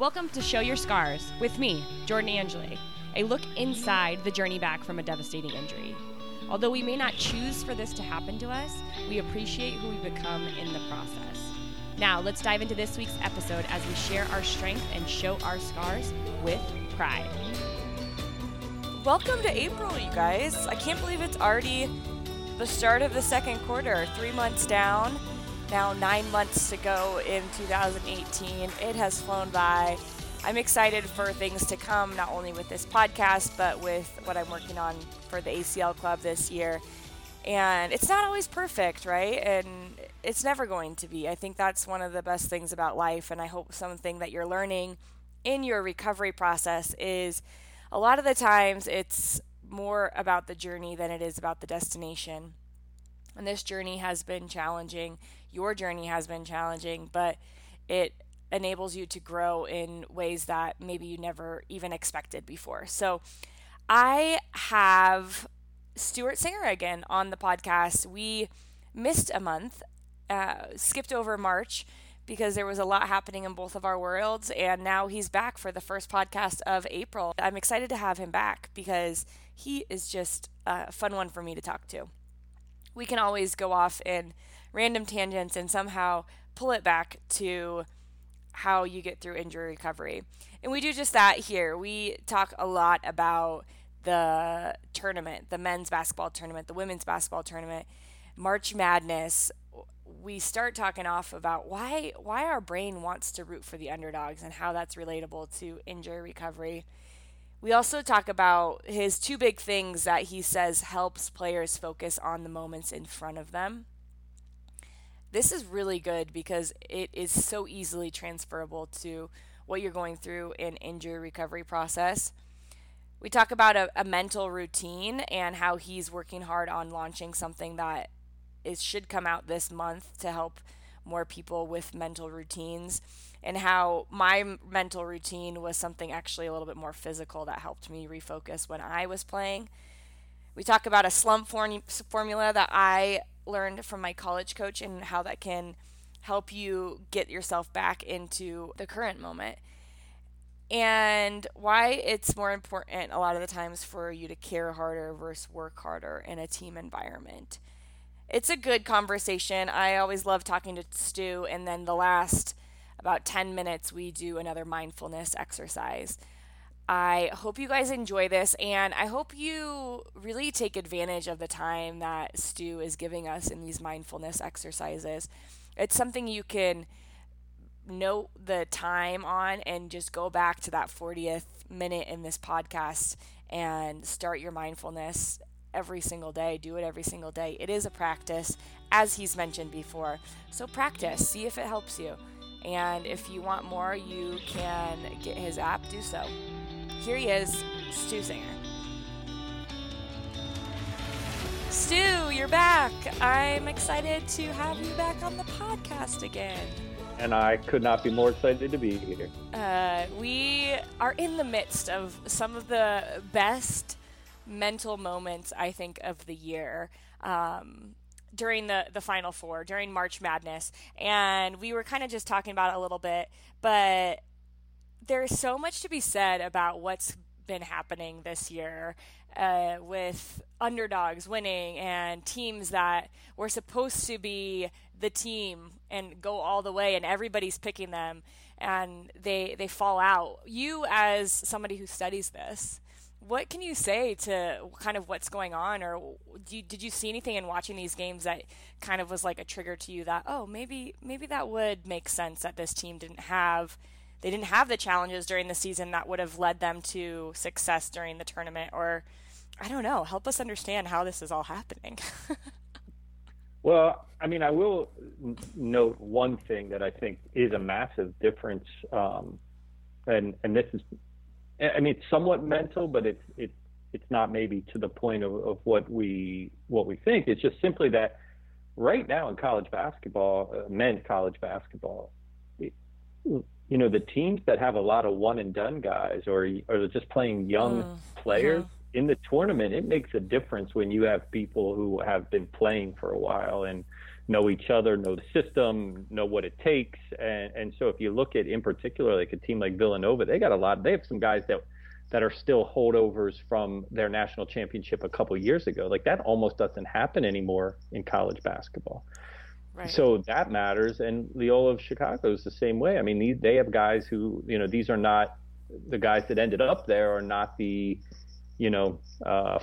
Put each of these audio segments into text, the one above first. Welcome to Show Your Scars with me, Jordan Angeli, a look inside the journey back from a devastating injury. Although we may not choose for this to happen to us, we appreciate who we become in the process. Now, let's dive into this week's episode as we share our strength and show our scars with pride. Welcome to April, you guys. I can't believe it's already the start of the second quarter, 3 months down. Now 9 months to go in 2018. It has flown by. I'm excited for things to come, not only with this podcast, but with what I'm working on for the ACL Club this year. And it's not always perfect, right? And it's never going to be. I think that's one of the best things about life. And I hope something that you're learning in your recovery process is a lot of the times it's more about the journey than it is about the destination. And this journey has been challenging. Your journey has been challenging, but it enables you to grow in ways that maybe you never even expected before. So I have Stuart Singer again on the podcast. We missed a month, skipped over March because there was a lot happening in both of our worlds. And now he's back for the first podcast of April. I'm excited to have him back because he is just a fun one for me to talk to. We can always go off in random tangents and somehow pull it back to how you get through injury recovery. And we do just that here. We talk a lot about the tournament, the men's basketball tournament, the women's basketball tournament, March Madness. We start talking off about why our brain wants to root for the underdogs and how that's relatable to injury recovery. We also talk about his two big things that he says helps players focus on the moments in front of them. This is really good because it is so easily transferable to what you're going through in injury recovery process. We talk about a mental routine and how he's working hard on launching something that should come out this month to help more people with mental routines, and how my mental routine was something actually a little bit more physical that helped me refocus when I was playing. We talk about a slump formula that I learned from my college coach and how that can help you get yourself back into the current moment, and why it's more important a lot of the times for you to care harder versus work harder in a team environment. It's a good conversation. I always love talking to Stu. And then the last about 10 minutes, we do another mindfulness exercise. I hope you guys enjoy this. And I hope you really take advantage of the time that Stu is giving us in these mindfulness exercises. It's something you can note the time on and just go back to that 40th minute in this podcast and start your mindfulness every single day. Do it every single day. It is a practice, as he's mentioned before. So practice, see if it helps you. And if you want more, you can get his app, do so. Here he is, Stu Singer. Stu, you're back. I'm excited to have you back on the podcast again. And I could not be more excited to be here. We are in the midst of some of the best mental moments, I think, of the year during the Final Four, during March Madness. And we were kind of just talking about it a little bit, but there's so much to be said about what's been happening this year with underdogs winning and teams that were supposed to be the team and go all the way, and everybody's picking them, and they fall out. You, as somebody who studies this, what can you say to kind of what's going on, or did you see anything in watching these games that kind of was like a trigger to you that, oh, maybe that would make sense that this team didn't have the challenges during the season that would have led them to success during the tournament? Or, I don't know, help us understand how this is all happening. Well, I mean, I will note one thing that I think is a massive difference, and this is, I mean, it's somewhat mental, but it's not maybe to the point of what we think. It's just simply that right now in college basketball, men's college basketball, the teams that have a lot of one and done guys or just playing young players in the tournament, it makes a difference when you have people who have been playing for a while and know each other, know the system, know what it takes. And so if you look at, in particular, like a team like Villanova, they got a lot. They have some guys that are still holdovers from their national championship a couple years ago. Like that almost doesn't happen anymore in college basketball. Right. So that matters. And Loyola of Chicago is the same way. I mean, they have guys who, you know, these are not the guys that ended up there are not the, you know,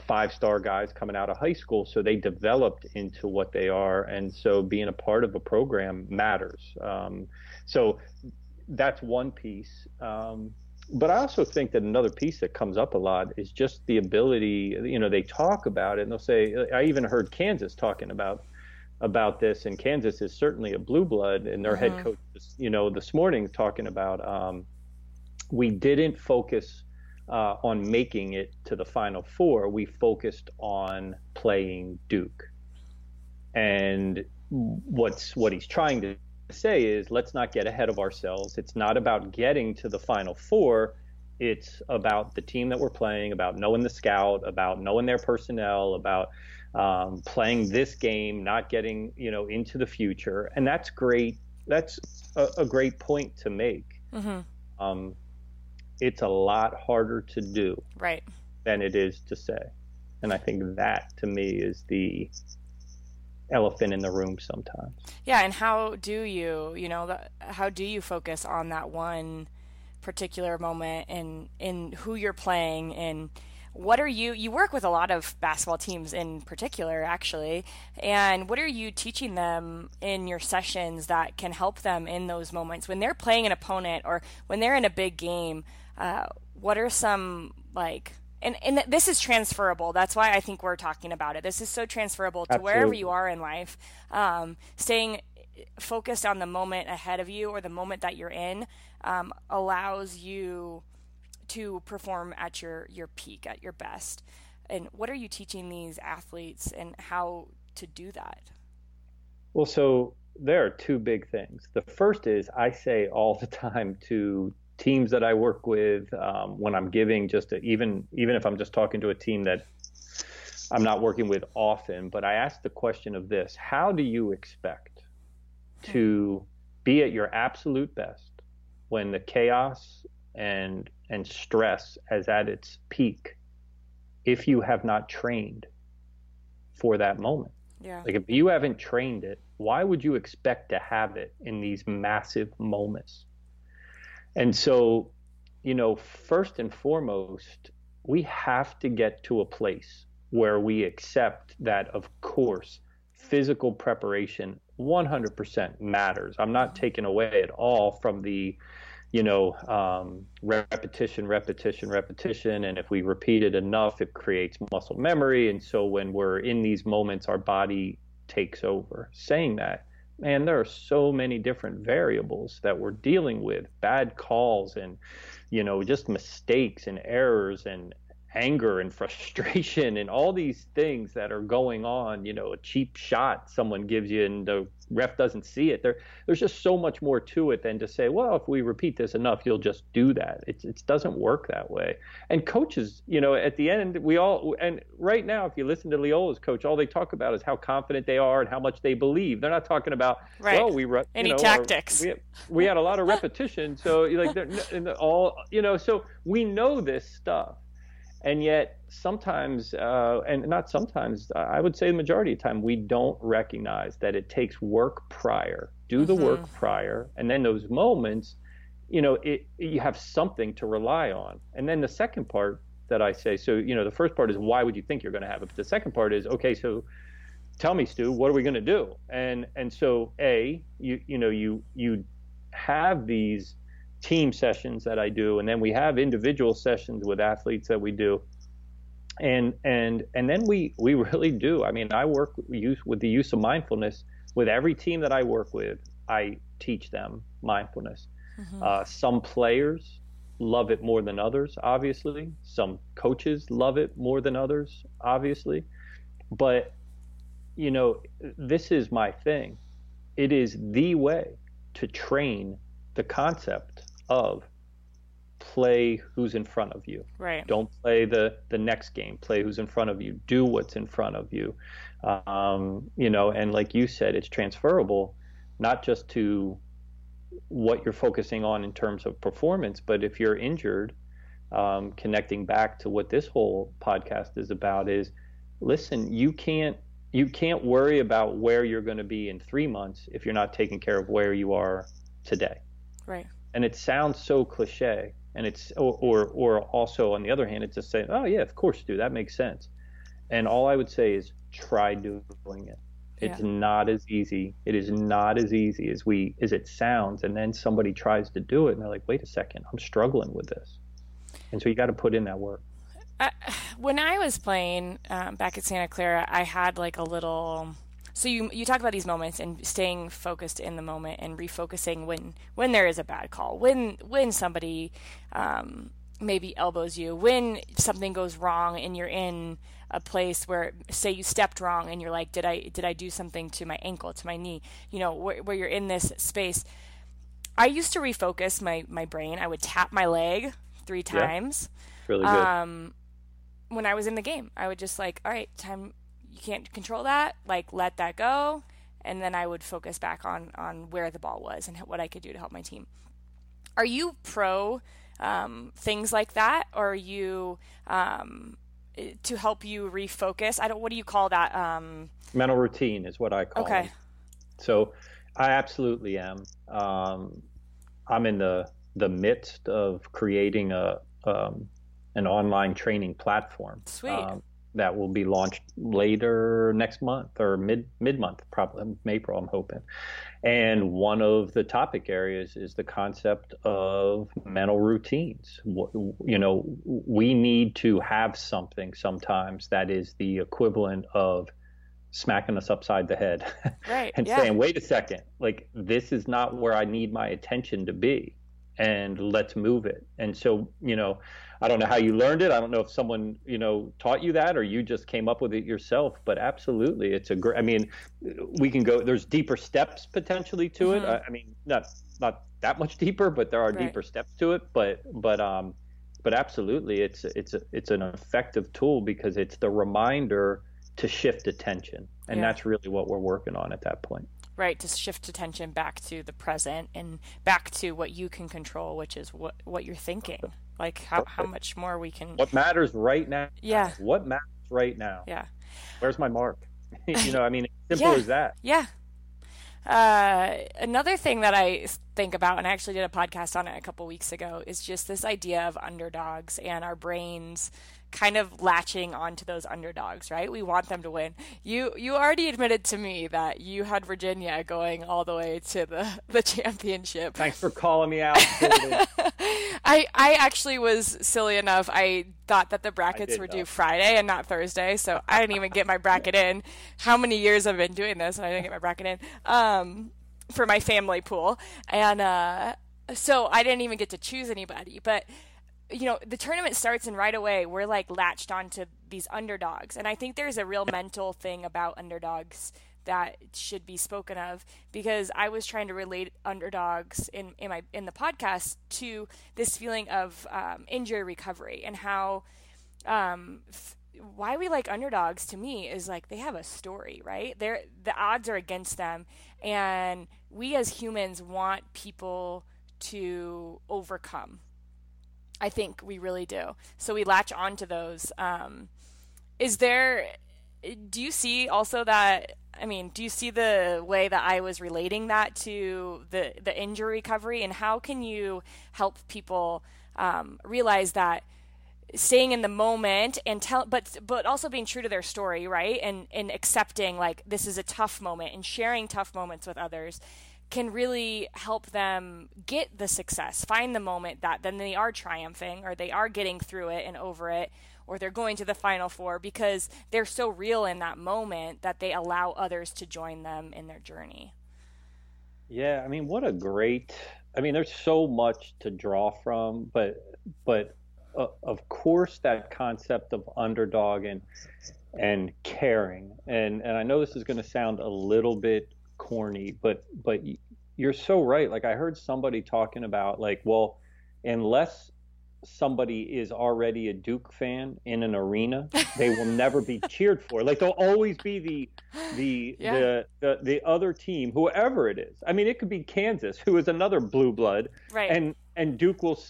five-star guys coming out of high school. So they developed into what they are. And so being a part of a program matters. So that's one piece. But I also think that another piece that comes up a lot is just the ability, you know, they talk about it and they'll say, I even heard Kansas talking about this. And Kansas is certainly a blue blood, and their head coach, you know, this morning talking about, we didn't focus on making it to the Final Four. We focused on playing Duke. And what he's trying to say is, let's not get ahead of ourselves. It's not about getting to the Final Four. It's about the team that we're playing, about knowing the scout, about knowing their personnel, about playing this game, not getting, you know, into the future. And that's great. That's a great point to make. Mm-hmm. It's a lot harder to do right than it is to say. And I think that, to me, is the elephant in the room sometimes. Yeah, and how do you focus on that one particular moment and in who you're playing and what are you work with a lot of basketball teams in particular, actually, and what are you teaching them in your sessions that can help them in those moments when they're playing an opponent or when they're in a big game? What are some, like, and this is transferable. That's why I think we're talking about it. This is so transferable to wherever you are in life, staying focused on the moment ahead of you or the moment that you're in allows you to perform at your peak, at your best. And what are you teaching these athletes and how to do that? Well, so there are two big things. The first is I say all the time to teams that I work with when I'm giving, even if I'm just talking to a team that I'm not working with often, but I ask the question of this: how do you expect to be at your absolute best when the chaos and stress is at its peak if you have not trained for that moment? Yeah. Like, if you haven't trained it, why would you expect to have it in these massive moments? And so, you know, first and foremost, we have to get to a place where we accept that, of course, physical preparation 100% matters. I'm not taking away at all from the, you know, repetition. And if we repeat it enough, it creates muscle memory. And so when we're in these moments, our body takes over. Saying that, man, there are so many different variables that we're dealing with, bad calls and, you know, just mistakes and errors and anger and frustration and all these things that are going on. You know, a cheap shot someone gives you and the ref doesn't see it. There's just so much more to it than to say, well, if we repeat this enough, you'll just do that. It doesn't work that way. And coaches, you know, at the end, and right now, if you listen to Loyola's coach, all they talk about is how confident they are and how much they believe. They're not talking about, right, well, tactics. We had a lot of repetition. So, like, so we know this stuff. And yet sometimes, I would say the majority of the time, we don't recognize that it takes work prior, do the work prior. And then those moments, you know, you have something to rely on. And then the second part that I say, so, you know, the first part is, why would you think you're going to have it? But the second part is, okay, so tell me, Stu, what are we going to do? And so you have these team sessions that I do, and then we have individual sessions with athletes that we do, and then we really do. I mean, I work with the use of mindfulness with every team that I work with. I teach them mindfulness. Some players love it more than others, obviously. Some coaches love it more than others, obviously. But, you know, this is my thing. It is the way to train the concept of play who's in front of you. Right. Don't play the next game. Play who's in front of you. Do what's in front of you. You know, and like you said, it's transferable, not just to what you're focusing on in terms of performance, but if you're injured, connecting back to what this whole podcast is about is, listen, you can't worry about where you're going to be in 3 months if you're not taking care of where you are today. Right. And it sounds so cliche, and it's or also on the other hand, it's just saying, oh yeah, of course, dude, that makes sense. And all I would say is try doing it. It's not as easy. It is not as easy as it sounds. And then somebody tries to do it, and they're like, wait a second, I'm struggling with this. And so you got to put in that work. When I was playing back at Santa Clara, I had like a little. So you talk about these moments and staying focused in the moment and refocusing when there is a bad call, when somebody maybe elbows you, when something goes wrong and you're in a place where, say, you stepped wrong and you're like, did I do something to my ankle, to my knee, you know, where you're in this space. I used to refocus my brain. I would tap my leg 3 times. Yeah, really good. When I was in the game, I would just like, all right, time, you can't control that, like, let that go. And then I would focus back on where the ball was and what I could do to help my team. Are you pro things like that, or are you to help you refocus? I don't. What do you call that? Mental routine is what I call it. Okay. So I absolutely am. I'm in the midst of creating an online training platform. Sweet. That will be launched later next month or mid-month, probably April, I'm hoping. And one of the topic areas is the concept of mental routines. You know, we need to have something sometimes that is the equivalent of smacking us upside the head. Right. And saying, wait a second, like, this is not where I need my attention to be, and let's move it. And so, you know, I don't know how you learned it. I don't know if someone, you know, taught you that, or you just came up with it yourself, but absolutely. It's a great, I mean, we can go, there's deeper steps potentially to it. I mean, not that much deeper, but there are deeper steps to it. But absolutely, it's an effective tool because it's the reminder to shift attention. And that's really what we're working on at that point. Right, to shift attention back to the present and back to what you can control, which is what you're thinking. Like how much more we can. What matters right now? Yeah. What matters right now? Yeah. Where's my mark? You know, I mean, it's simple as that. Yeah. Another thing that I think about, and I actually did a podcast on it a couple weeks ago, is just this idea of underdogs and our brains kind of latching onto those underdogs, right? We want them to win. You already admitted to me that you had Virginia going all the way to the championship. Thanks for calling me out. I actually was silly enough. I thought that the brackets were due Friday and not Thursday, so I didn't even get my bracket in. How many years I've been doing this and I didn't get my bracket in for my family pool. And so I didn't even get to choose anybody. But you know, the tournament starts and right away we're like latched onto these underdogs. And I think there's a real mental thing about underdogs that should be spoken of, because I was trying to relate underdogs in the podcast to this feeling of injury recovery and how why we like underdogs, to me, is like they have a story, right? The odds are against them, and we as humans want people to overcome. I think we really do. So we latch onto those. Do you see also that, I mean, do you see the way that I was relating that to the injury recovery, and how can you help people realize that staying in the moment and but also being true to their story, right? And accepting, like, this is a tough moment, and sharing tough moments with others can really help them get the success, find the moment that then they are triumphing, or they are getting through it and over it, or they're going to the Final Four, because they're so real in that moment that they allow others to join them in their journey. Yeah, I mean, there's so much to draw from, but of course that concept of underdog and caring, and I know this is going to sound a little bit corny, but you're so right. Like, I heard somebody talking about, like, well, unless somebody is already a Duke fan in an arena, they will never be cheered for. Like, they'll always be the other team, whoever it is. I mean, it could be Kansas, who is another blue blood, right? And Duke will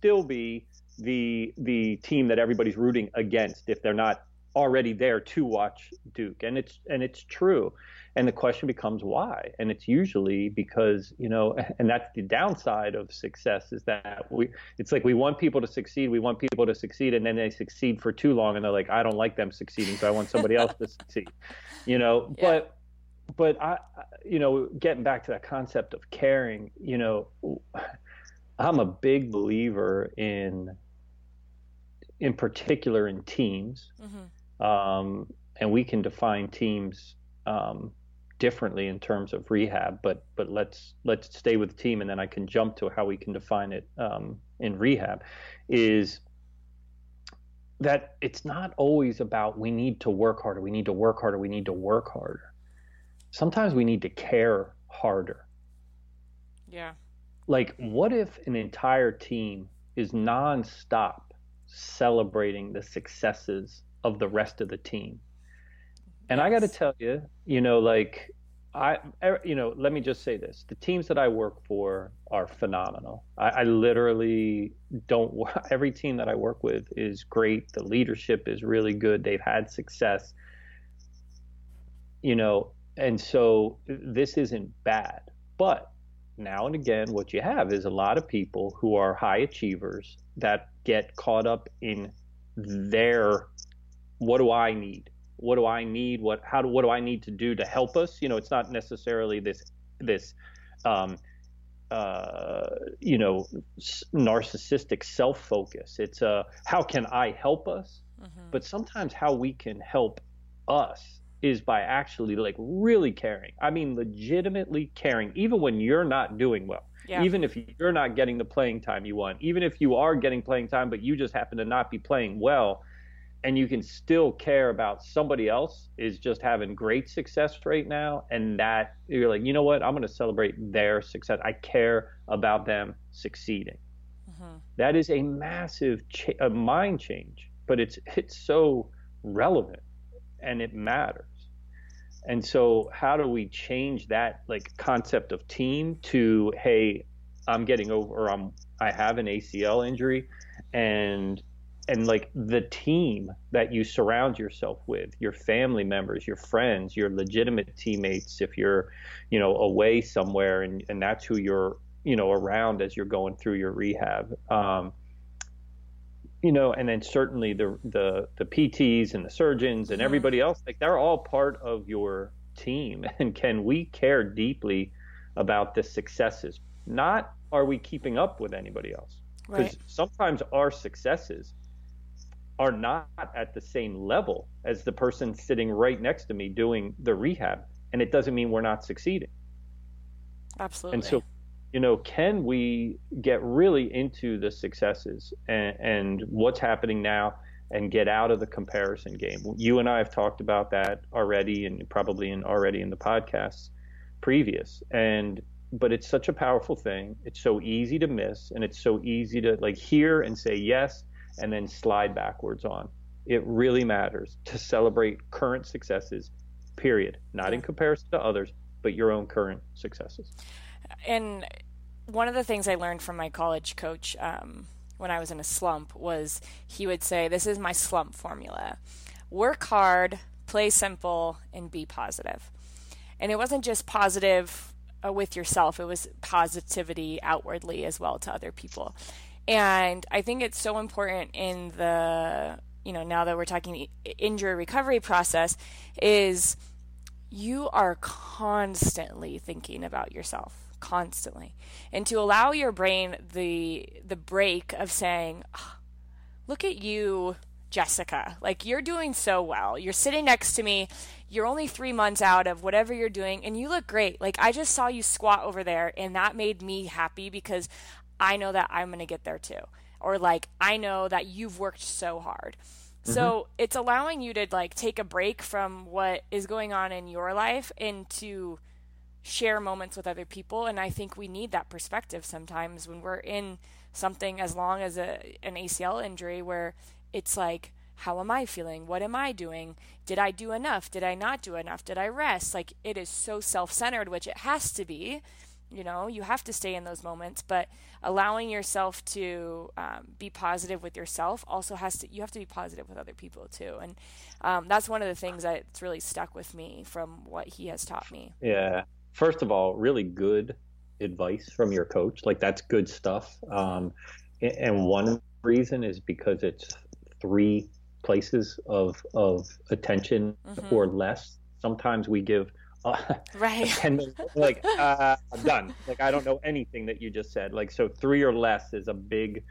still be the team that everybody's rooting against if they're not already there to watch Duke. And it's true. And the question becomes why. And it's usually because, you know, and that's the downside of success, is that we want people to succeed. We want people to succeed. And then they succeed for too long. And they're like, I don't like them succeeding, so I want somebody else to succeed, you know, yeah. But I, you know, getting back to that concept of caring, you know, I'm a big believer in particular in teams. Mm-hmm. And we can define teams differently in terms of rehab, but let's stay with the team, and then I can jump to how we can define it in rehab, is that it's not always about we need to work harder. Sometimes we need to care harder. Yeah. Like, what if an entire team is nonstop celebrating the successes of the rest of the team? And yes. I got to tell you, you know, like, let me just say this. The teams that I work for are phenomenal. I literally don't – every team that I work with is great. The leadership is really good. They've had success, you know, and so this isn't bad. But now and again, what you have is a lot of people who are high achievers that get caught up in their what do I need? What do I need? What do I need to do to help us? You know, it's not necessarily this narcissistic self-focus. It's how can I help us? Mm-hmm. But sometimes how we can help us is by actually, like, really caring. I mean, legitimately caring, even when you're not doing well. Yeah. Even if you're not getting the playing time you want, even if you are getting playing time, but you just happen to not be playing well, and you can still care about somebody else is just having great success right now, and that you're like, you know what, I'm going to celebrate their success. I care about them succeeding. Mm-hmm. That is a massive mind change, but it's so relevant and it matters. And so how do we change that, like, concept of team to, hey, I'm getting over, or I have an ACL injury, and like, the team that you surround yourself with, your family members, your friends, your legitimate teammates, if you're, you know, away somewhere and that's who you're, you know, around as you're going through your rehab, you know, and then certainly the PTs and the surgeons and everybody else, like, they're all part of your team. And can we care deeply about the successes? Not are we keeping up with anybody else? Because sometimes our successes are not at the same level as the person sitting right next to me doing the rehab, and it doesn't mean we're not succeeding. Absolutely. And so, you know, can we get really into the successes and what's happening now, and get out of the comparison game? You and I have talked about that already, and probably already in the podcasts previous, but it's such a powerful thing. It's so easy to miss, and it's so easy to, like, hear and say yes and then slide backwards on. It really matters to celebrate current successes, period. Not in comparison to others, but your own current successes. And one of the things I learned from my college coach when I was in a slump was he would say, this is my slump formula: work hard, play simple, and be positive. And it wasn't just positive with yourself, it was positivity outwardly as well to other people. And I think it's so important in the, you know, now that we're talking injury recovery process, is you are constantly thinking about yourself, constantly, and to allow your brain the break of saying, oh, look at you, Jessica, like, you're doing so well. You're sitting next to me. You're only 3 months out of whatever you're doing, and you look great. Like, I just saw you squat over there, and that made me happy because I know that I'm going to get there too. Or, like, I know that you've worked so hard. Mm-hmm. So it's allowing you to, like, take a break from what is going on in your life and to share moments with other people. And I think we need that perspective sometimes when we're in something as long as an ACL injury where it's like, how am I feeling? What am I doing? Did I do enough? Did I not do enough? Did I rest? Like, it is so self-centered, which it has to be. You know, you have to stay in those moments, but allowing yourself to be positive with yourself also you have to be positive with other people too. And that's one of the things that's really stuck with me from what he has taught me. Yeah. First of all, really good advice from your coach. Like, that's good stuff. And one reason is because it's 3 places of attention mm-hmm. or less. Sometimes we give right. And like, I'm done. Like, I don't know anything that you just said. Like, so 3 or less is a big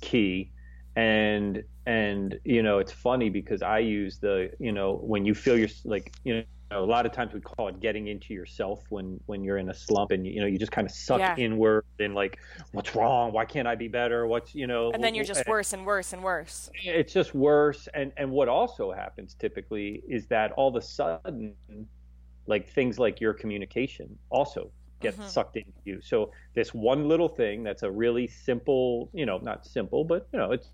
key. And, you know, it's funny because I use the, you know, when you feel your, like, you know, a lot of times we call it getting into yourself when you're in a slump and, you know, you just kind of suck inward and like, what's wrong? Why can't I be better? What's, you know. And then you're just worse and worse and worse. It's just worse. And what also happens typically is that all of a sudden, like, things like your communication also get mm-hmm. sucked into you. So this one little thing that's a really simple, you know, not simple, but, you know, it's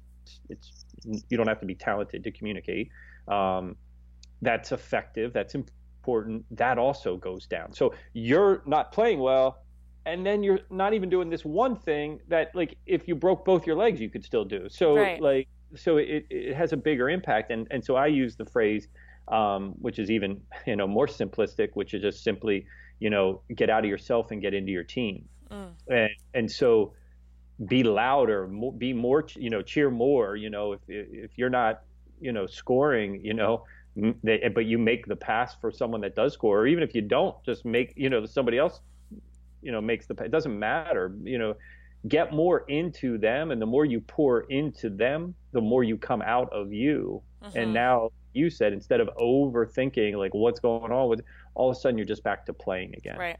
you don't have to be talented to communicate. That's effective. That's important. That also goes down. So you're not playing well, and then you're not even doing this one thing that, like, if you broke both your legs, you could still do. So right. like, so it has a bigger impact. And so I use the phrase, which is even, you know, more simplistic, which is just simply, you know, get out of yourself and get into your team. And so be louder, be more, you know, cheer more, you know, if you're not, you know, scoring, you know, but you make the pass for someone that does score, or even if you don't, just make, you know, somebody else, you know, makes the pass. It doesn't matter, you know, get more into them. And the more you pour into them, the more you come out of you. Mm-hmm. And now you said, instead of overthinking, like, what's going on with, all of a sudden you're just back to playing again. Right.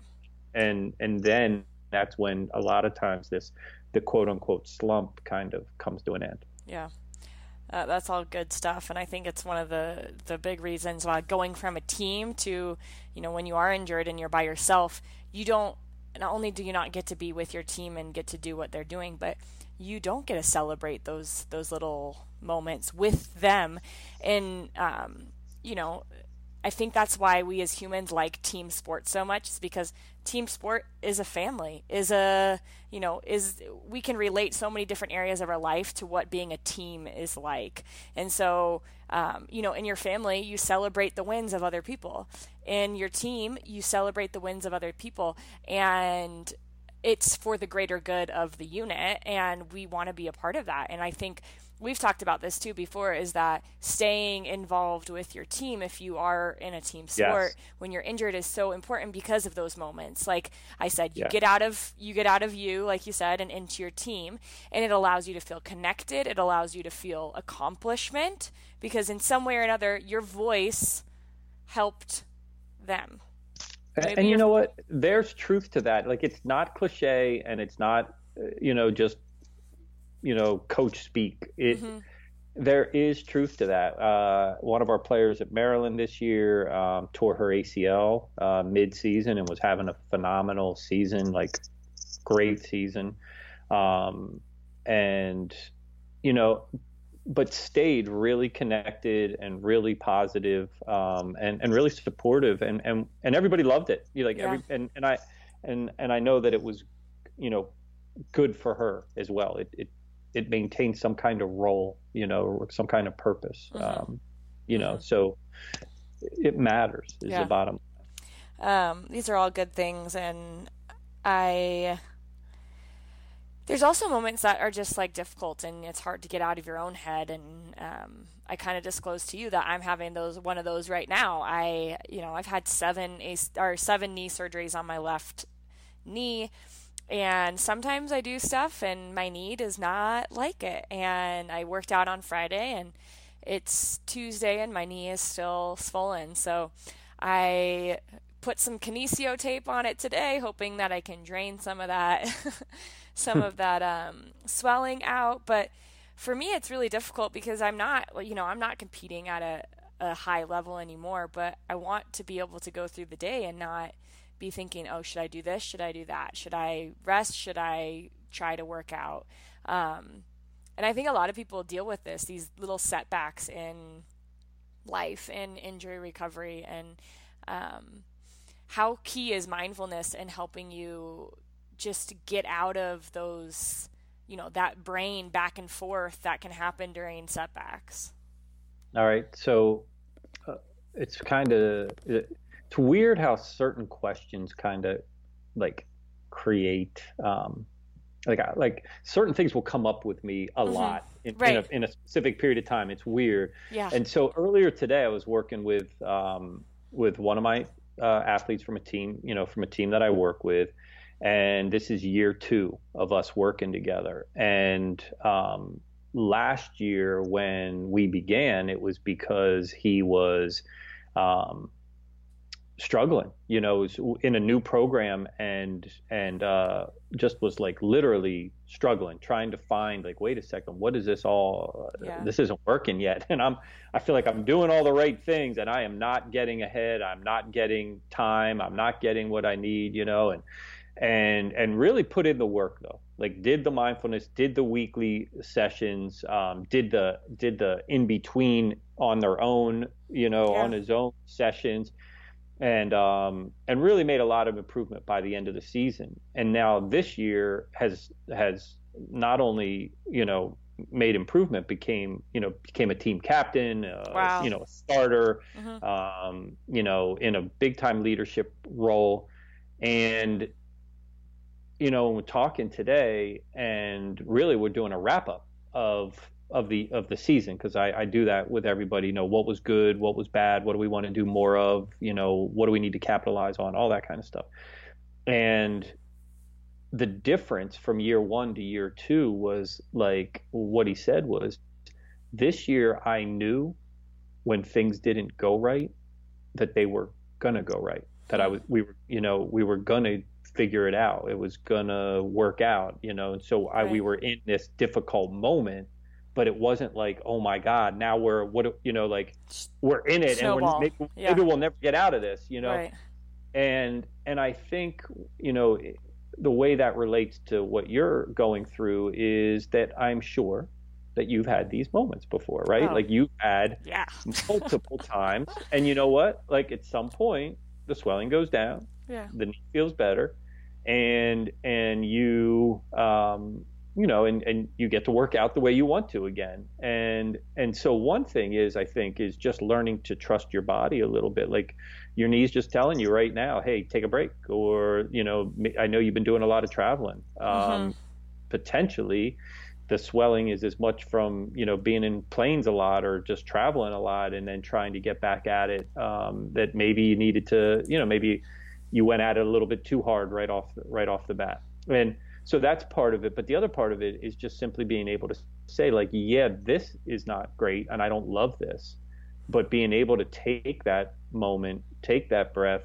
And then that's when a lot of times the quote unquote slump kind of comes to an end. Yeah. That's all good stuff. And I think it's one of the big reasons why going from a team to, you know, when you are injured and you're by yourself, not only do you not get to be with your team and get to do what they're doing, but you don't get to celebrate those little moments with them. And, you know, I think that's why we as humans like team sports so much, is because team sport is a family, we can relate so many different areas of our life to what being a team is like. And so, you know, in your family, you celebrate the wins of other people. In your team, you celebrate the wins of other people. And it's for the greater good of the unit, and we want to be a part of that. And I think we've talked about this too before, is that staying involved with your team, if you are in a team sport, yes. when you're injured, is so important because of those moments. Like I said, you get out of you, like you said, and into your team, and it allows you to feel connected. It allows you to feel accomplishment, because in some way or another, your voice helped them. Maybe and you know what? There's truth to that. Like, it's not cliche, and it's not, you know, just, you know, coach speak. Mm-hmm. There is truth to that. One of our players at Maryland this year tore her ACL mid-season and was having a phenomenal season, like, great season. And, you know, but stayed really connected and really positive, and really supportive, and everybody loved it. You like I know that it was, you know, good for her as well. It maintained some kind of role, you know, or some kind of purpose. Mm-hmm. You know, mm-hmm. so it matters is the bottom line. These are all good things, and there's also moments that are just, like, difficult, and it's hard to get out of your own head. And I kind of disclosed to you that I'm having one of those right now. I've had 7 knee surgeries on my left knee, and sometimes I do stuff and my knee does not like it. And I worked out on Friday, and it's Tuesday, and my knee is still swollen. So I put some kinesio tape on it today, hoping that I can drain some of that swelling out. But for me, it's really difficult because I'm not competing at a high level anymore, but I want to be able to go through the day and not be thinking, oh, should I do this? Should I do that? Should I rest? Should I try to work out. And I think a lot of people deal with this, these little setbacks in life and injury recovery, and how key is mindfulness in helping you just get out of those, you know, that brain back and forth that can happen during setbacks. All right. So it's weird how certain questions kind of like create, like certain things will come up with me a lot in a specific period of time. It's weird. Yeah. And so earlier today I was working with one of my athletes from a team that I work with. And this is year two of us working together. And last year when we began, it was because he was struggling, you know, was in a new program and just was like literally struggling, trying to find like, wait a second, what is this all? Yeah. This isn't working yet. And I feel like I'm doing all the right things and I am not getting ahead. I'm not getting time. I'm not getting what I need, you know, and really put in the work though, like did the mindfulness, did the weekly sessions, did the in between on their own, you know, yeah. on his own sessions, and really made a lot of improvement by the end of the season. And now this year has not only, you know, made improvement, became a team captain, wow. you know, a starter, mm-hmm. You know, in a big time leadership role. And you know, we're talking today, and really we're doing a wrap up of the season, because I do that with everybody. You know, what was good, what was bad, what do we want to do more of, you know, what do we need to capitalize on, all that kind of stuff. And the difference from year one to year two was like what he said was, this year I knew when things didn't go right that they were gonna go right, that we were gonna figure it out. It was gonna work out, you know. And so we were in this difficult moment, but it wasn't like, oh my God, now we're in it, snowball. And maybe we'll never get out of this, you know. Right. And I think, you know, the way that relates to what you're going through is that I'm sure that you've had these moments before, right? Oh. Like you've had multiple times, and you know what? Like at some point, the swelling goes down. Yeah. The knee feels better. And you, you know, and you get to work out the way you want to again. And so one thing is, I think, is just learning to trust your body a little bit. Like your knee's just telling you right now, hey, take a break. Or, you know, I know you've been doing a lot of traveling. Mm-hmm. Potentially the swelling is as much from, you know, being in planes a lot or just traveling a lot and then trying to get back at it, that maybe you needed to, you know, maybe you went at it a little bit too hard right off the bat. And so that's part of it. But the other part of it is just simply being able to say, like, yeah, this is not great and I don't love this. But being able to take that moment, take that breath,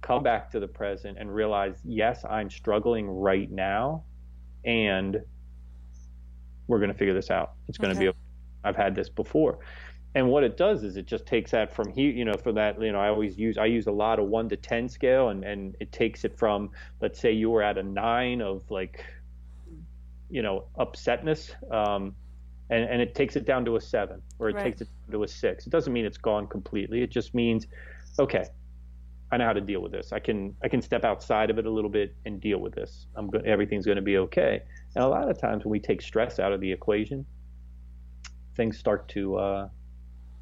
come back to the present and realize, yes, I'm struggling right now and we're going to figure this out. It's going to be, I've had this before. And what it does is it just takes that from here, you know, for that, you know, I use a lot of 1 to 10 scale, and it takes it from, let's say you were at a 9 of like, you know, upsetness, and it takes it down to a 7, or it takes it to a 6. It doesn't mean it's gone completely. It just means, okay, I know how to deal with this. I can step outside of it a little bit and deal with this. Everything's going to be okay. And a lot of times when we take stress out of the equation, things start to,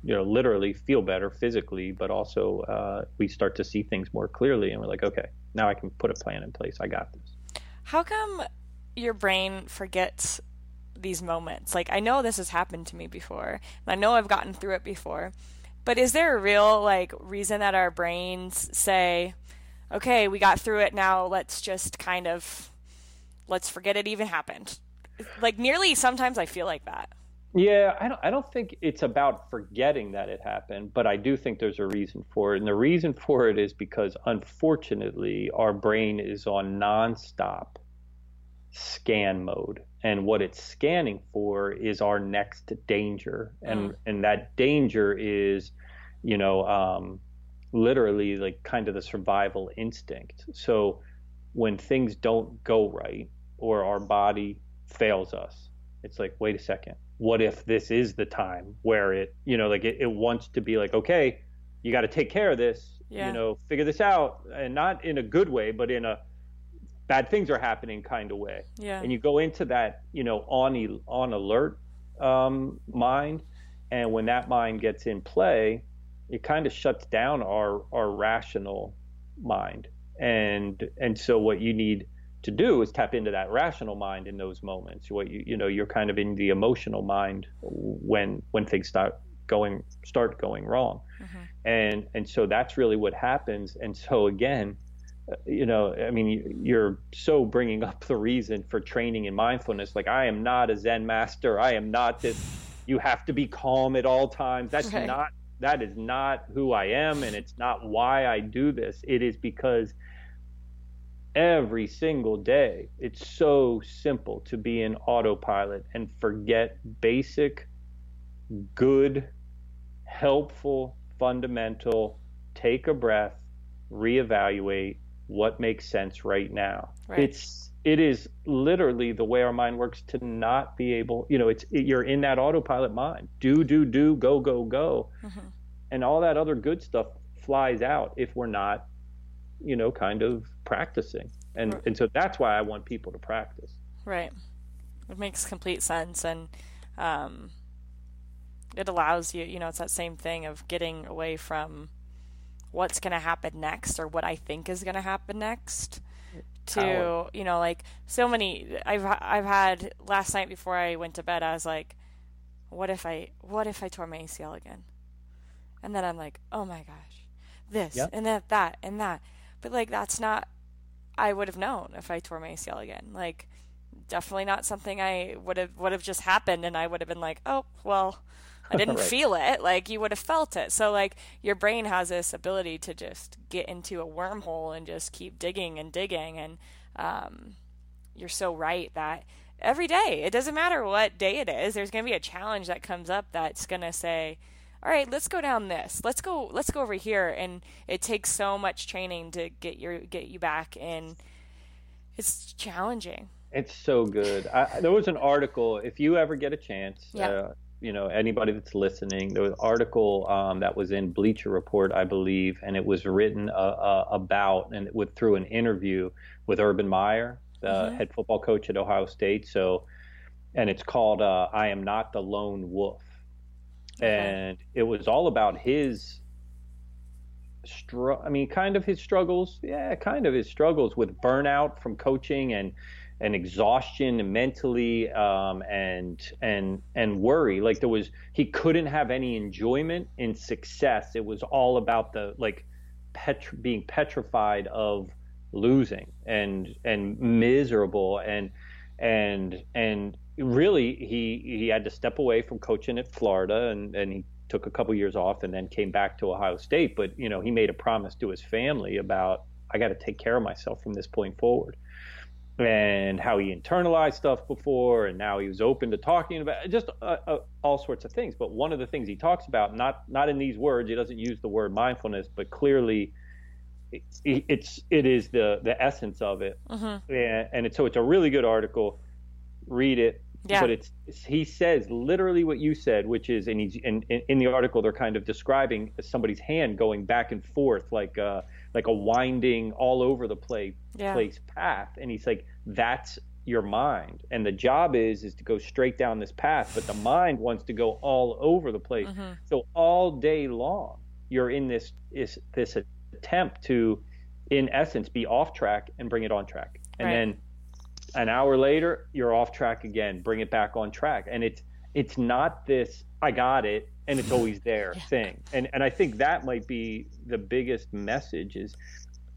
you know, literally feel better physically, but also we start to see things more clearly and we're like, okay, now I can put a plan in place. I got this. How come your brain forgets these moments? Like, I know this has happened to me before, and I know I've gotten through it before, but is there a real like reason that our brains say, okay, we got through it, now let's just kind of, let's forget it even happened? Like nearly sometimes I feel like that. Yeah, I don't think it's about forgetting that it happened, but I do think there's a reason for it. And the reason for it is because, unfortunately, our brain is on nonstop scan mode. And what it's scanning for is our next danger. And that danger is, you know, literally like kind of the survival instinct. So when things don't go right, or our body fails us. It's like, wait a second, what if this is the time where it, you know, like it wants to be like, okay, you got to take care of this, you know, figure this out, and not in a good way, but in a bad things are happening kind of way. Yeah. And you go into that, you know, on alert mind. And when that mind gets in play, it kind of shuts down our rational mind. And so what you need to do is tap into that rational mind in those moments. What you know, you're kind of in the emotional mind when things start going wrong. Mm-hmm. And so that's really what happens. And so again, you know, I mean, you're so bringing up the reason for training in mindfulness. Like, I am not a Zen master. I am not this, you have to be calm at all times. That's right. That is not who I am, and it's not why I do this. It is because every single day, it's so simple to be in autopilot and forget basic, good, helpful, fundamental, take a breath, reevaluate what makes sense right now. Right. It is literally the way our mind works to not be able, you know, you're in that autopilot mind, do, go, go, go. Mm-hmm. And all that other good stuff flies out if we're not, you know, kind of practicing. And, right. And so that's why I want people to practice. Right. It makes complete sense. And, it allows you, you know, it's that same thing of getting away from what's going to happen next or what I think is going to happen next. To, you know, like so many, I've had last night before I went to bed, I was like, what if I tore my ACL again? And then I'm like, oh my gosh, this and that and that. But like, that's not, I would have known if I tore my ACL again, like definitely not something I would have just happened. And I would have been like, oh, well, I didn't right. feel it. Like you would have felt it. So like your brain has this ability to just get into a wormhole and just keep digging and digging. And you're so right that every day, it doesn't matter what day it is, there's going to be a challenge that comes up that's going to say, all right, let's go down this. Let's go over here. And it takes so much training to get you back in. It's challenging. It's so good. There was an article, if you ever get a chance, you know, anybody that's listening, there was an article that was in Bleacher Report, I believe, and it was written about and through an interview with Urban Meyer, the head football coach at Ohio State. So, and it's called "I Am Not the Lone Wolf," and it was all about his struggles with burnout from coaching and exhaustion mentally, and worry. Like he couldn't have any enjoyment in success. It was all about the being petrified of losing and miserable. And really he had to step away from coaching at Florida and he took a couple years off and then came back to Ohio State. But, you know, he made a promise to his family about, I got to take care of myself from this point forward. And how he internalized stuff before, and now he was open to talking about just all sorts of things. But one of the things he talks about, not in these words, he doesn't use the word mindfulness, but clearly it is the essence of it. And it's a really good article. Read it. Yeah. But he says literally what you said, which is, and he's in the article they're kind of describing somebody's hand going back and forth like a winding all over the place path. And he's like, that's your mind. And the job is to go straight down this path, but the mind wants to go all over the place. Mm-hmm. So all day long, you're in this attempt to, in essence, be off track and bring it on track. And then an hour later, you're off track again, bring it back on track. And it's not this, I got it, and it's always there thing. And I think that might be the biggest message is,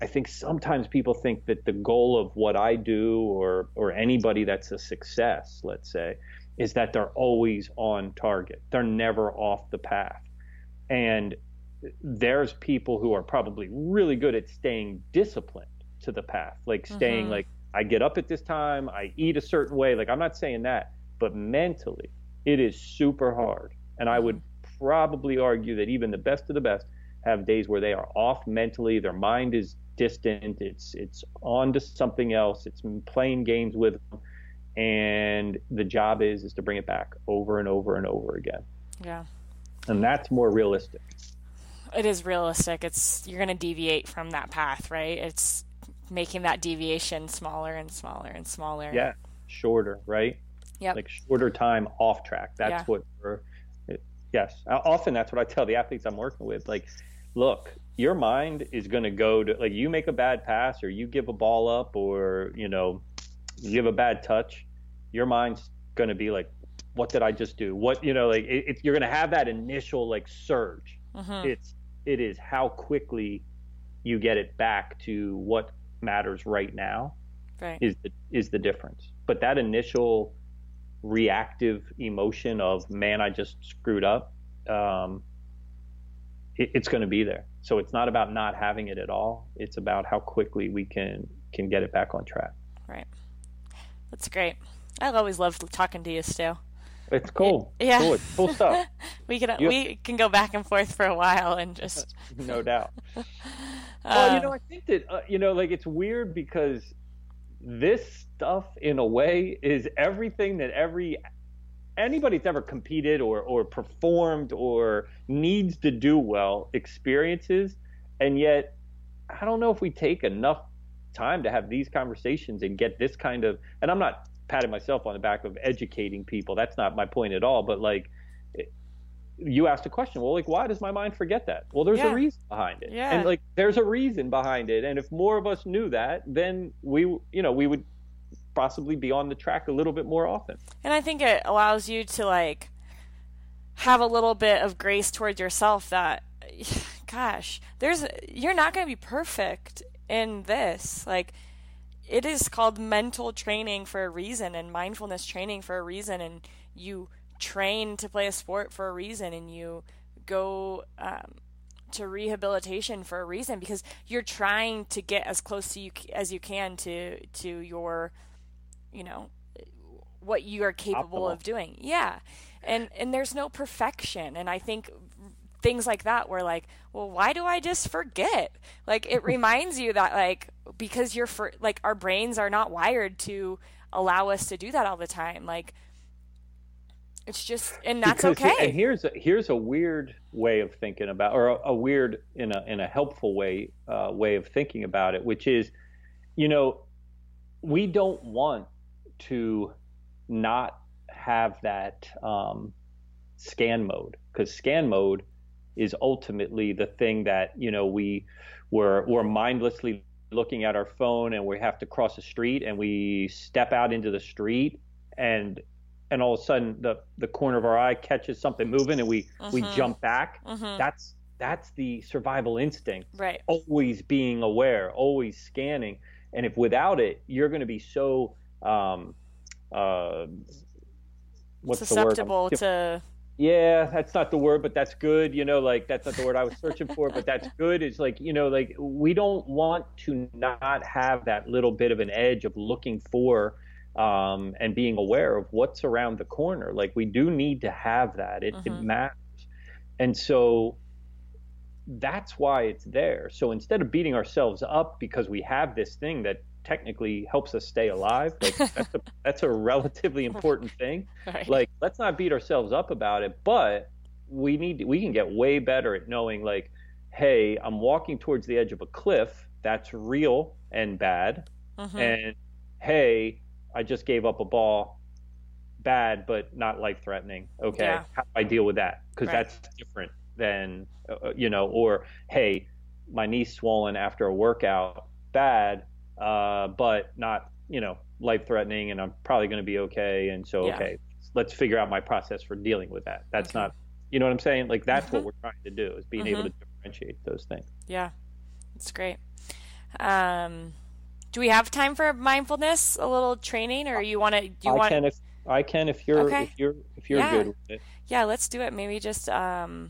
I think sometimes people think that the goal of what I do or anybody that's a success, let's say, is that they're always on target. They're never off the path. And there's people who are probably really good at staying disciplined to the path, like staying like, I get up at this time, I eat a certain way. Like, I'm not saying that, but mentally, it is super hard. And I would probably argue that even the best of the best have days where they are off mentally. Their mind is distant. It's on to something else. It's playing games with them. And the job is to bring it back over and over and over again. Yeah. And that's more realistic. It is realistic. It's, you're going to deviate from that path, right? It's making that deviation smaller and smaller and smaller. Yeah. Shorter, right? Yeah. Like shorter time off track. That's what we're, yes. Often that's what I tell the athletes I'm working with. Like, look, your mind is going to go to, like, you make a bad pass or you give a ball up or, you know, you have a bad touch, your mind's going to be like, what did I just do? What, you know, like you're going to have that initial like surge. Mm-hmm. It is how quickly you get it back to what matters right now, right, is the difference. But that initial reactive emotion of, man, I just screwed up, it's going to be there. So it's not about not having it at all. It's about how quickly we can get it back on track. Right. That's great. I've always loved talking to you, Stu. It's cool. Yeah. Cool. It's cool stuff. We can go back and forth for a while and just. No doubt. Well, you know, I think that, you know, like, it's weird because this stuff in a way is everything that anybody that's ever competed or performed or needs to do well experiences. And yet, I don't know if we take enough time to have these conversations and get this kind of, and I'm not patting myself on the back of educating people, that's not my point at all, but like, you asked a question, well, like, why does my mind forget that? Well, there's a reason behind it, and like, there's a reason behind it, and if more of us knew that, then we would possibly be on the track a little bit more often. And I think it allows you to like have a little bit of grace toward yourself that, gosh, you're not going to be perfect in this. Like, it is called mental training for a reason and mindfulness training for a reason, and you train to play a sport for a reason, and you go to rehabilitation for a reason, because you're trying to get as close to you as you can to your, you know, what you are capable of doing. Yeah. And there's no perfection. And I think things like that were like, well, why do I just forget? Like, it reminds you that, like, because you're like, our brains are not wired to allow us to do that all the time. Like, it's just, and that's okay. And here's a weird way of thinking about, or a weird in a helpful way of thinking about it, which is, you know, we don't want to not have that scan mode, because scan mode is ultimately the thing that, you know, we're mindlessly looking at our phone, and we have to cross a street, and we step out into the street, and all of a sudden the corner of our eye catches something moving, and we jump back. Mm-hmm. That's the survival instinct, right? Always being aware, always scanning. And if without it, you're going to be so what's the word? Susceptible to. Yeah, that's not the word, but that's good. You know, like, that's not the word I was searching for, but that's good. It's like, you know, like, we don't want to not have that little bit of an edge of looking for and being aware of what's around the corner. Like, we do need to have that. It matters. And so that's why it's there. So instead of beating ourselves up because we have this thing that technically helps us stay alive, like, that's a relatively important thing, right? Like, let's not beat ourselves up about it, but we can get way better at knowing, like, hey, I'm walking towards the edge of a cliff, that's real and bad, and hey, I just gave up a ball, bad but not life-threatening, okay, how do I deal with that? Because that's different than you know, or hey, my knee's swollen after a workout, bad but not, you know, life-threatening, and I'm probably going to be okay. And so, okay, let's figure out my process for dealing with that. That's not, you know what I'm saying? Like, that's what we're trying to do, is being able to differentiate those things. Yeah, that's great. Do we have time for mindfulness, a little training, or you want to? If you're good with it. Yeah, let's do it. Maybe just 10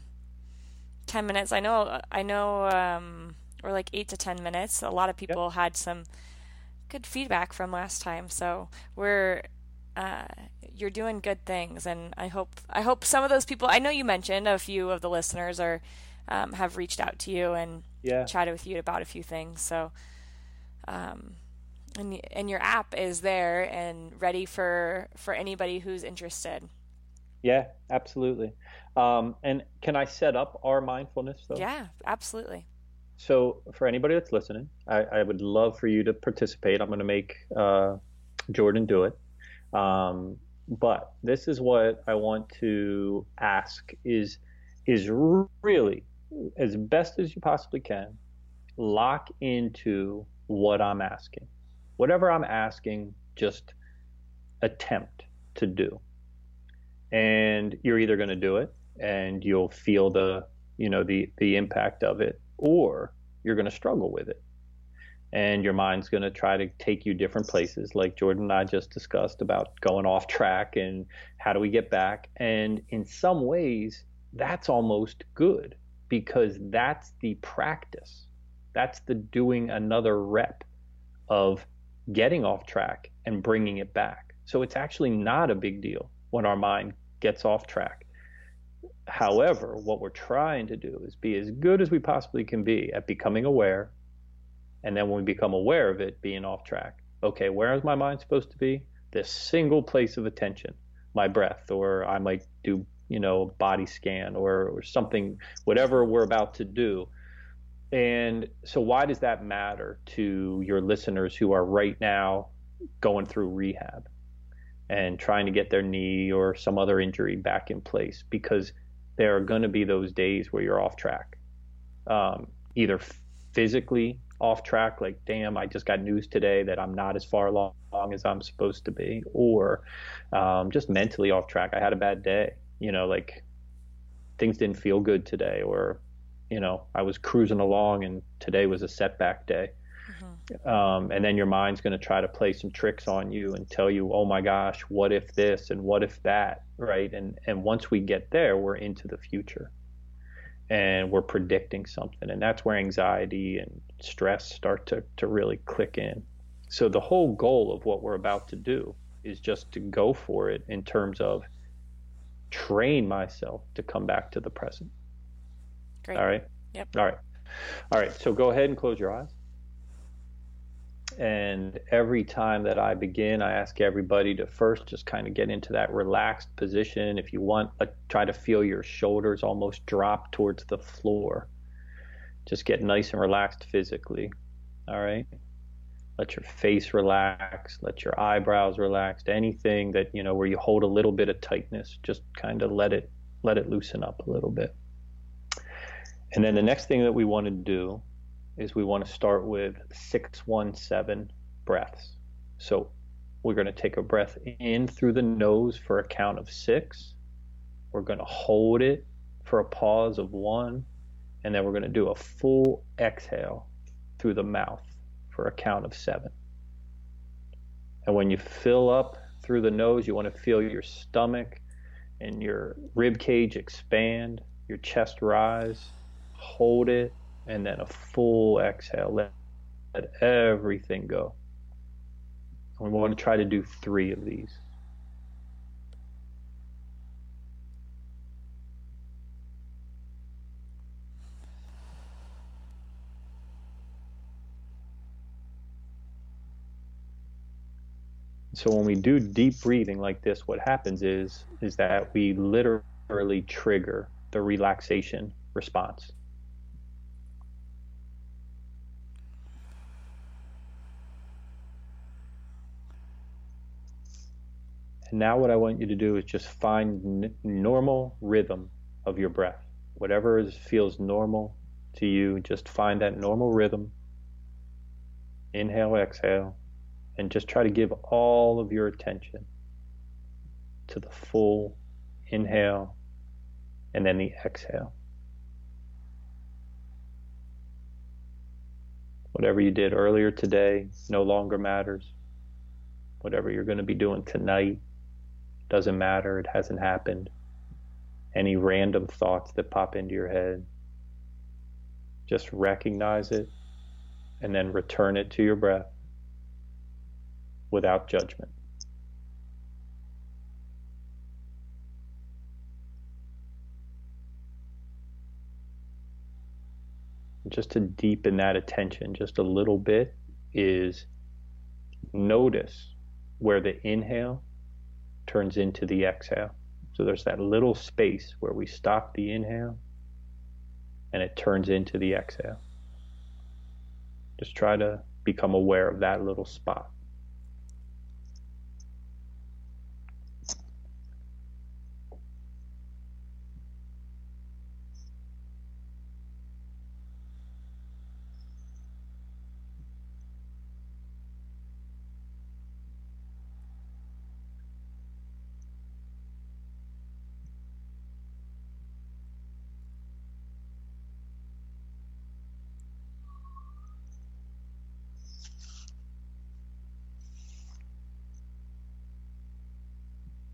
minutes. I know. Or like 8 to 10 minutes. A lot of people had some good feedback from last time, so you're doing good things, and I hope some of those people. I know you mentioned a few of the listeners have reached out to you, and chatted with you about a few things. So, and your app is there and ready for anybody who's interested. Yeah, absolutely. And can I set up our mindfulness though? Yeah, absolutely. So for anybody that's listening, I would love for you to participate. I'm going to make Jordan do it. But this is what I want to ask is really, as best as you possibly can, lock into what I'm asking. Whatever I'm asking, just attempt to do. And you're either going to do it and you'll feel the impact of it, or you're going to struggle with it. And your mind's going to try to take you different places, like Jordan and I just discussed about going off track and how do we get back. And in some ways, that's almost good, because that's the practice. That's the doing another rep of getting off track and bringing it back. So it's actually not a big deal when our mind gets off track. However, what we're trying to do is be as good as we possibly can be at becoming aware. And then when we become aware of it being off track, okay, where is my mind supposed to be? This single place of attention, my breath, or I might do, body scan or something, whatever we're about to do. And so why does that matter to your listeners who are right now going through rehab and trying to get their knee or some other injury back in place? Because there are going to be those days where you're off track, either physically off track, like, damn, I just got news today that I'm not as far along as I'm supposed to be, or just mentally off track. I had a bad day, like things didn't feel good today, or, I was cruising along and today was a setback day. Mm-hmm. And then your mind's going to try to play some tricks on you and tell you, oh my gosh, what if this and what if that, right? And once we get there, we're into the future. And we're predicting something. And that's where anxiety and stress start to really click in. So the whole goal of what we're about to do is just to go for it in terms of train myself to come back to the present. Great. All right? Yep. All right. So go ahead and close your eyes. And every time that I begin, I ask everybody to first just kind of get into that relaxed position. If you want, try to feel your shoulders almost drop towards the floor. Just get nice and relaxed physically. All right. Let your face relax. Let your eyebrows relax. Anything that, where you hold a little bit of tightness, just kind of let it loosen up a little bit. And then the next thing that we want to do is we want to start with 6-1-7 breaths. So we're going to take a breath in through the nose for a count of 6. We're going to hold it for a pause of 1. And then we're going to do a full exhale through the mouth for a count of 7. And when you fill up through the nose, you want to feel your stomach and your rib cage expand, your chest rise, hold it. And then a full exhale, let everything go. And we want to try to do 3 of these. So when we do deep breathing like this, what happens is that we literally trigger the relaxation response. Now what I want you to do is just find normal rhythm of your breath. Whatever feels normal to you, just find that normal rhythm. Inhale, exhale, and just try to give all of your attention to the full inhale and then the exhale. Whatever you did earlier today no longer matters. Whatever you're going to be doing tonight, doesn't matter, it hasn't happened. Any random thoughts that pop into your head, just recognize it and then return it to your breath without judgment. just to deepen that attention just a little bit is notice where the inhale turns into the exhale. So there's that little space where we stop the inhale and it turns into the exhale. Just try to become aware of that little spot.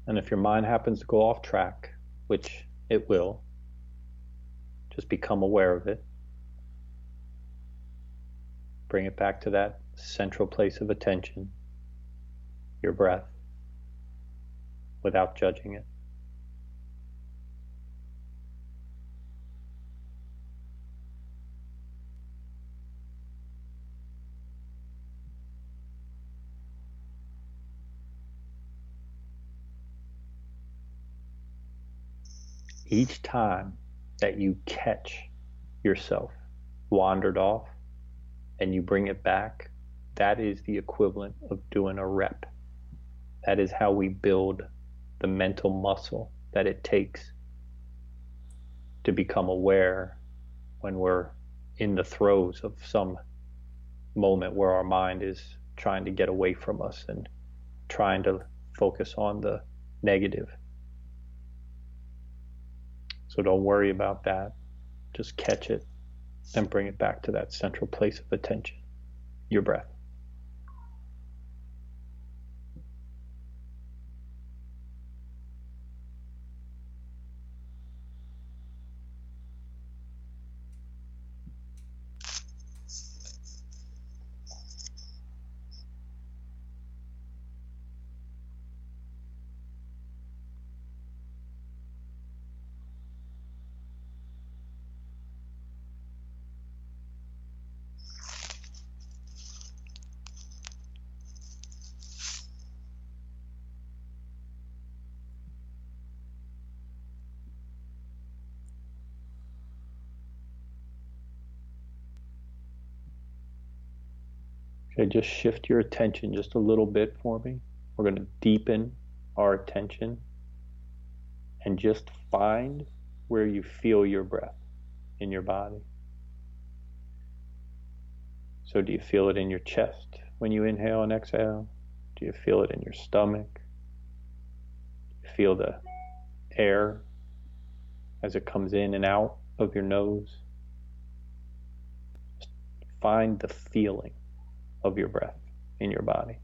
And if your mind happens to go off track, which it will, just become aware of it. Bring it back to that central place of attention, your breath, without judging it. Each time that you catch yourself wandered off and you bring it back, that is the equivalent of doing a rep. That is how we build the mental muscle that it takes to become aware when we're in the throes of some moment where our mind is trying to get away from us and trying to focus on the negative. So don't worry about that. Just catch it and bring it back to that central place of attention, your breath. Just shift your attention just a little bit for me. We're going to deepen our attention and just find where you feel your breath in your body. So do you feel it in your chest when you inhale and exhale? Do you feel it in your stomach? Do you feel the air as it comes in and out of your nose? Just find the feeling of your breath in your body.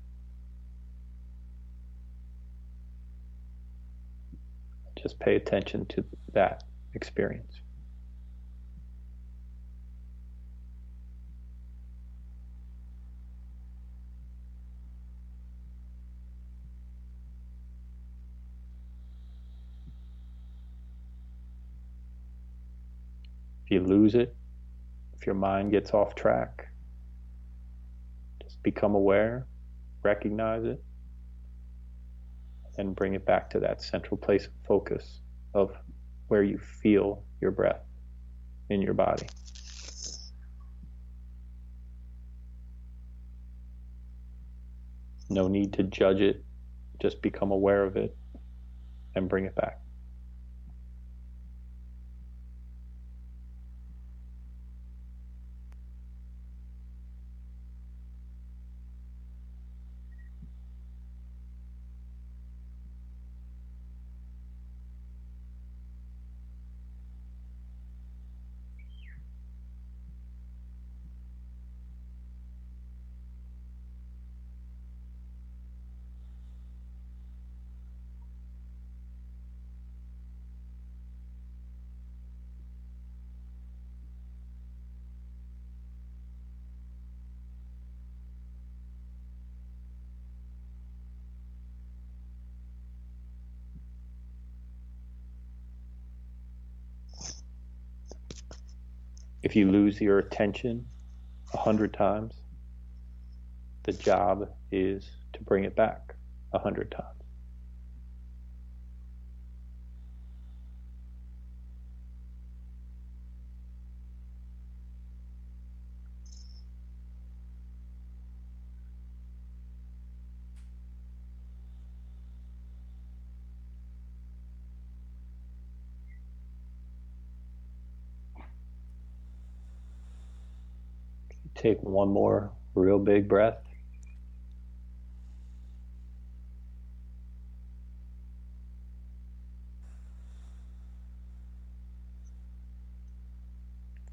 Just pay attention to that experience. If you lose it, if your mind gets off track, become aware, recognize it, and bring it back to that central place of focus of where you feel your breath in your body. No need to judge it, just become aware of it and bring it back. If you lose your attention 100 times, the job is to bring it back 100 times. Take one more real big breath.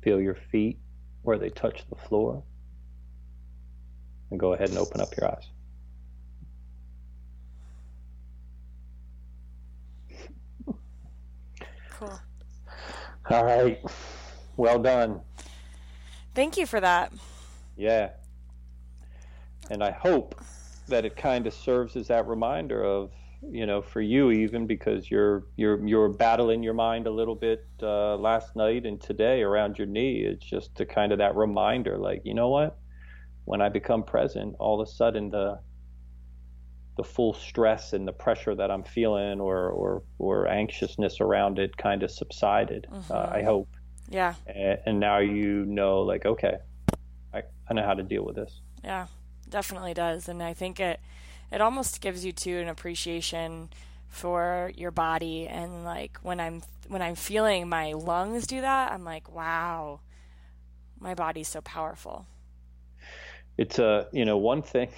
Feel your feet where they touch the floor, and go ahead and open up your eyes. Cool. All right. Well done. Thank you for that. Yeah. And I hope that it kind of serves as that reminder of, you know, for you, even because you're battling your mind a little bit last night and today around your knee. It's just to kind of that reminder, like, you know what? When I become present, all of a sudden the full stress and the pressure that I'm feeling or anxiousness around it kind of subsided. Mm-hmm. I hope. Yeah. And now, you know, like, okay, I know how to deal with this. Yeah, definitely does. And I think it almost gives you too an appreciation for your body. And like when I'm feeling my lungs do that, I'm like, wow, my body's so powerful. It's you know, one thing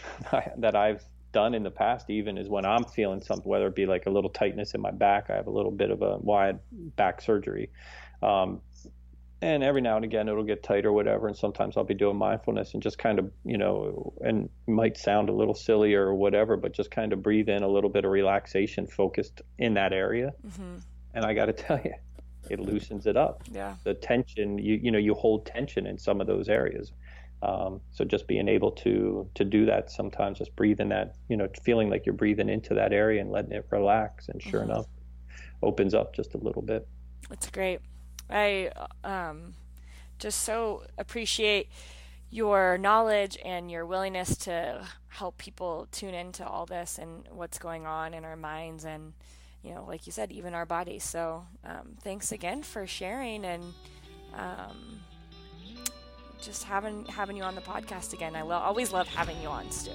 that I've done in the past even is when I'm feeling something, whether it be like a little tightness in my back, I have a little bit of a wide back surgery. And every now and again, it'll get tight or whatever. And sometimes I'll be doing mindfulness and just kind of, you know, and might sound a little silly or whatever, but just kind of breathe in a little bit of relaxation focused in that area. Mm-hmm. And I got to tell you, it loosens it up. Yeah. The tension, you know, you hold tension in some of those areas. So just being able to do that sometimes, just breathe in that, you know, feeling like you're breathing into that area and letting it relax. And sure mm-hmm. enough, opens up just a little bit. That's great. I just so appreciate your knowledge and your willingness to help people tune into all this and what's going on in our minds and, you know, like you said, even our bodies. So thanks again for sharing and just having you on the podcast again. I always love having you on, Stu.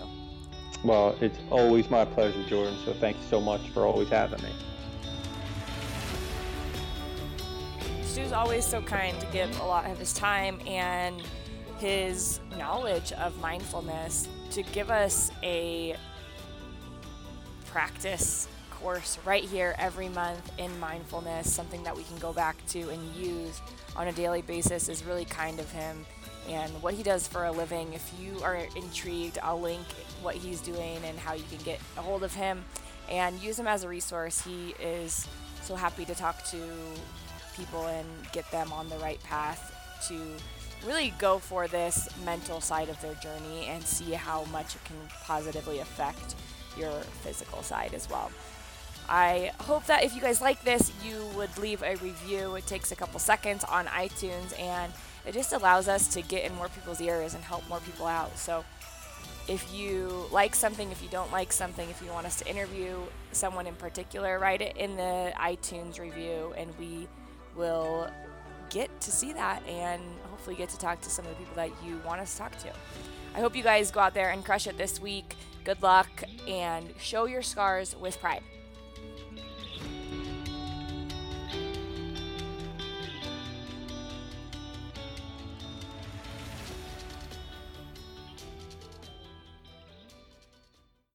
Well, it's always my pleasure, Jordan. So thank you so much for always having me. Stu's always so kind to give a lot of his time and his knowledge of mindfulness to give us a practice course right here every month in mindfulness, something that we can go back to and use on a daily basis is really kind of him and what he does for a living. If you are intrigued, I'll link what he's doing and how you can get a hold of him and use him as a resource. He is so happy to talk to people and get them on the right path to really go for this mental side of their journey and see how much it can positively affect your physical side as well. I hope that if you guys like this, you would leave a review. It takes a couple seconds on iTunes and it just allows us to get in more people's ears and help more people out. So if you like something, if you don't like something, if you want us to interview someone in particular, write it in the iTunes review and we will get to see that and hopefully get to talk to some of the people that you want us to talk to. I hope you guys go out there and crush it this week. Good luck and show your scars with pride.